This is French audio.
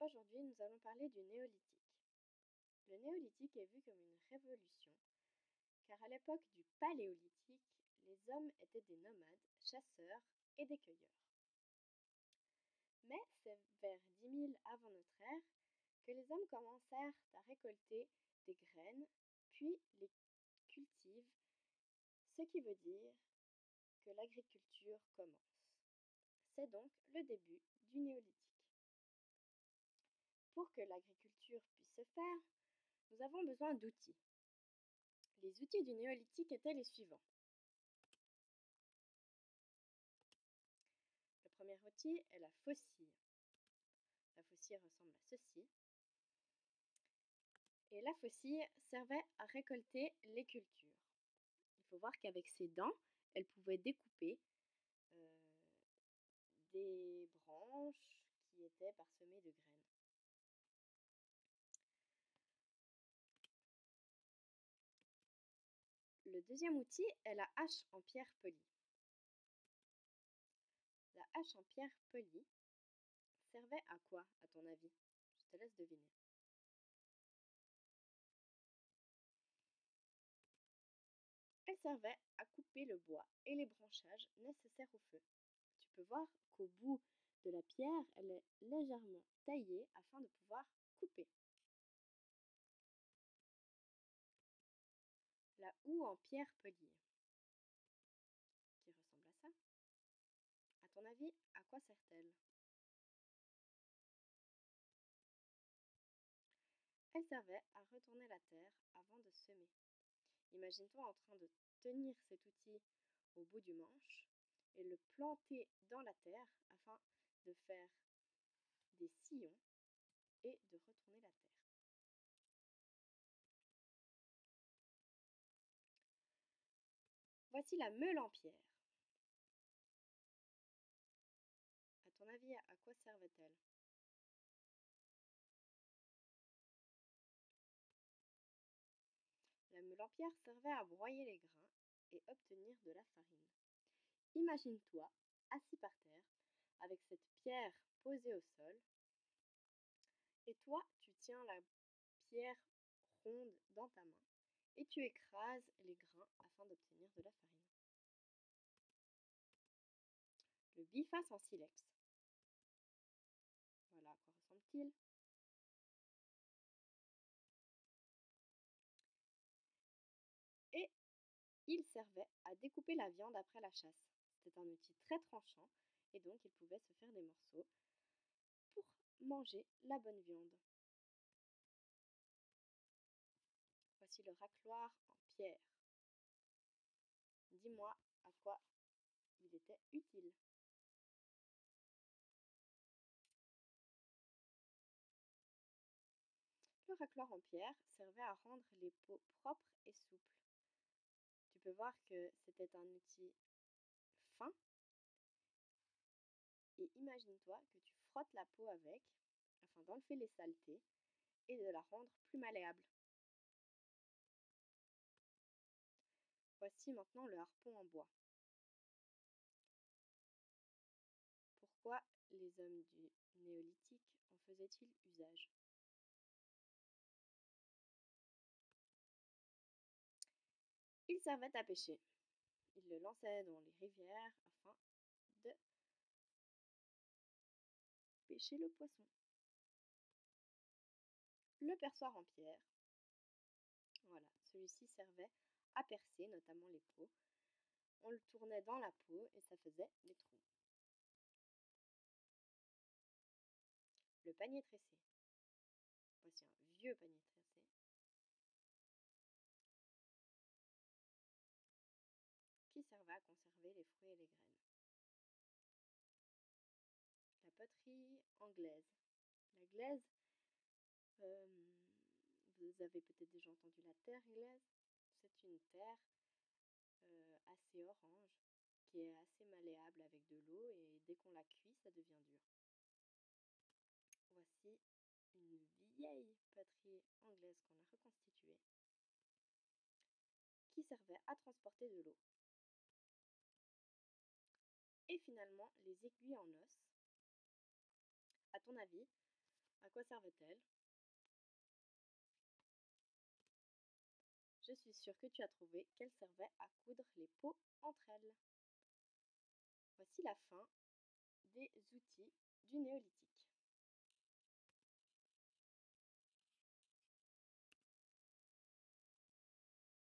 Aujourd'hui, nous allons parler du Néolithique. Le Néolithique est vu comme une révolution, car à l'époque du Paléolithique, les hommes étaient des nomades, chasseurs et des cueilleurs. Mais c'est vers 10 000 avant notre ère que les hommes commencèrent à récolter des graines, puis les cultivent, ce qui veut dire que l'agriculture commence. C'est donc le début du Néolithique. Pour que l'agriculture puisse se faire, nous avons besoin d'outils. Les outils du Néolithique étaient les suivants. Le premier outil est la faucille. La faucille ressemble à ceci. Et la faucille servait à récolter les cultures. Il faut voir qu'avec ses dents, elle pouvait découper des branches qui étaient parsemées de graines. Le deuxième outil est la hache en pierre polie. La hache en pierre polie servait à quoi, à ton avis? Je te laisse deviner. Elle servait à couper le bois et les branchages nécessaires au feu. Tu peux voir qu'au bout de la pierre, elle est légèrement taillée afin de pouvoir couper. La houe en pierre polie, qui ressemble à ça. À ton avis, à quoi sert-elle? Elle servait à retourner la terre avant de semer. Imagine-toi en train de tenir cet outil au bout du manche et le planter dans la terre afin de faire des sillons et de retourner la terre. Voici la meule en pierre. À ton avis, à quoi servait-elle? La meule en pierre servait à broyer les grains et obtenir de la farine. Imagine-toi, assis par terre, avec cette pierre posée au sol, et toi, tu tiens la pierre ronde dans ta main. Et tu écrases les grains afin d'obtenir de la farine. Le biface en silex. Voilà à quoi ressemble-t-il. Et il servait à découper la viande après la chasse. C'était un outil très tranchant et donc il pouvait se faire des morceaux pour manger la bonne viande. Voici le racloir en pierre. Dis-moi à quoi il était utile. Le racloir en pierre servait à rendre les peaux propres et souples. Tu peux voir que c'était un outil fin. Et imagine-toi que tu frottes la peau avec, afin d'enlever les saletés et de la rendre plus malléable. Voici maintenant le harpon en bois. Pourquoi les hommes du Néolithique en faisaient-ils usage? Ils servaient à pêcher. Ils le lançaient dans les rivières afin de pêcher le poisson. Le perçoir en pierre. Voilà, celui-ci servait à percer, notamment les peaux. On le tournait dans la peau et ça faisait des trous. Le panier tressé. Voici un vieux panier tressé qui servait à conserver les fruits et les graines. La poterie en glaise. La glaise, vous avez peut-être déjà entendu la terre glaise. C'est une terre assez orange, qui est assez malléable avec de l'eau et dès qu'on la cuit, ça devient dur. Voici une vieille poterie anglaise qu'on a reconstituée, qui servait à transporter de l'eau. Et finalement, les aiguilles en os. À ton avis, À quoi servait-elle ? Je suis sûre que tu as trouvé qu'elle servait à coudre les peaux entre elles. Voici la fin des outils du néolithique.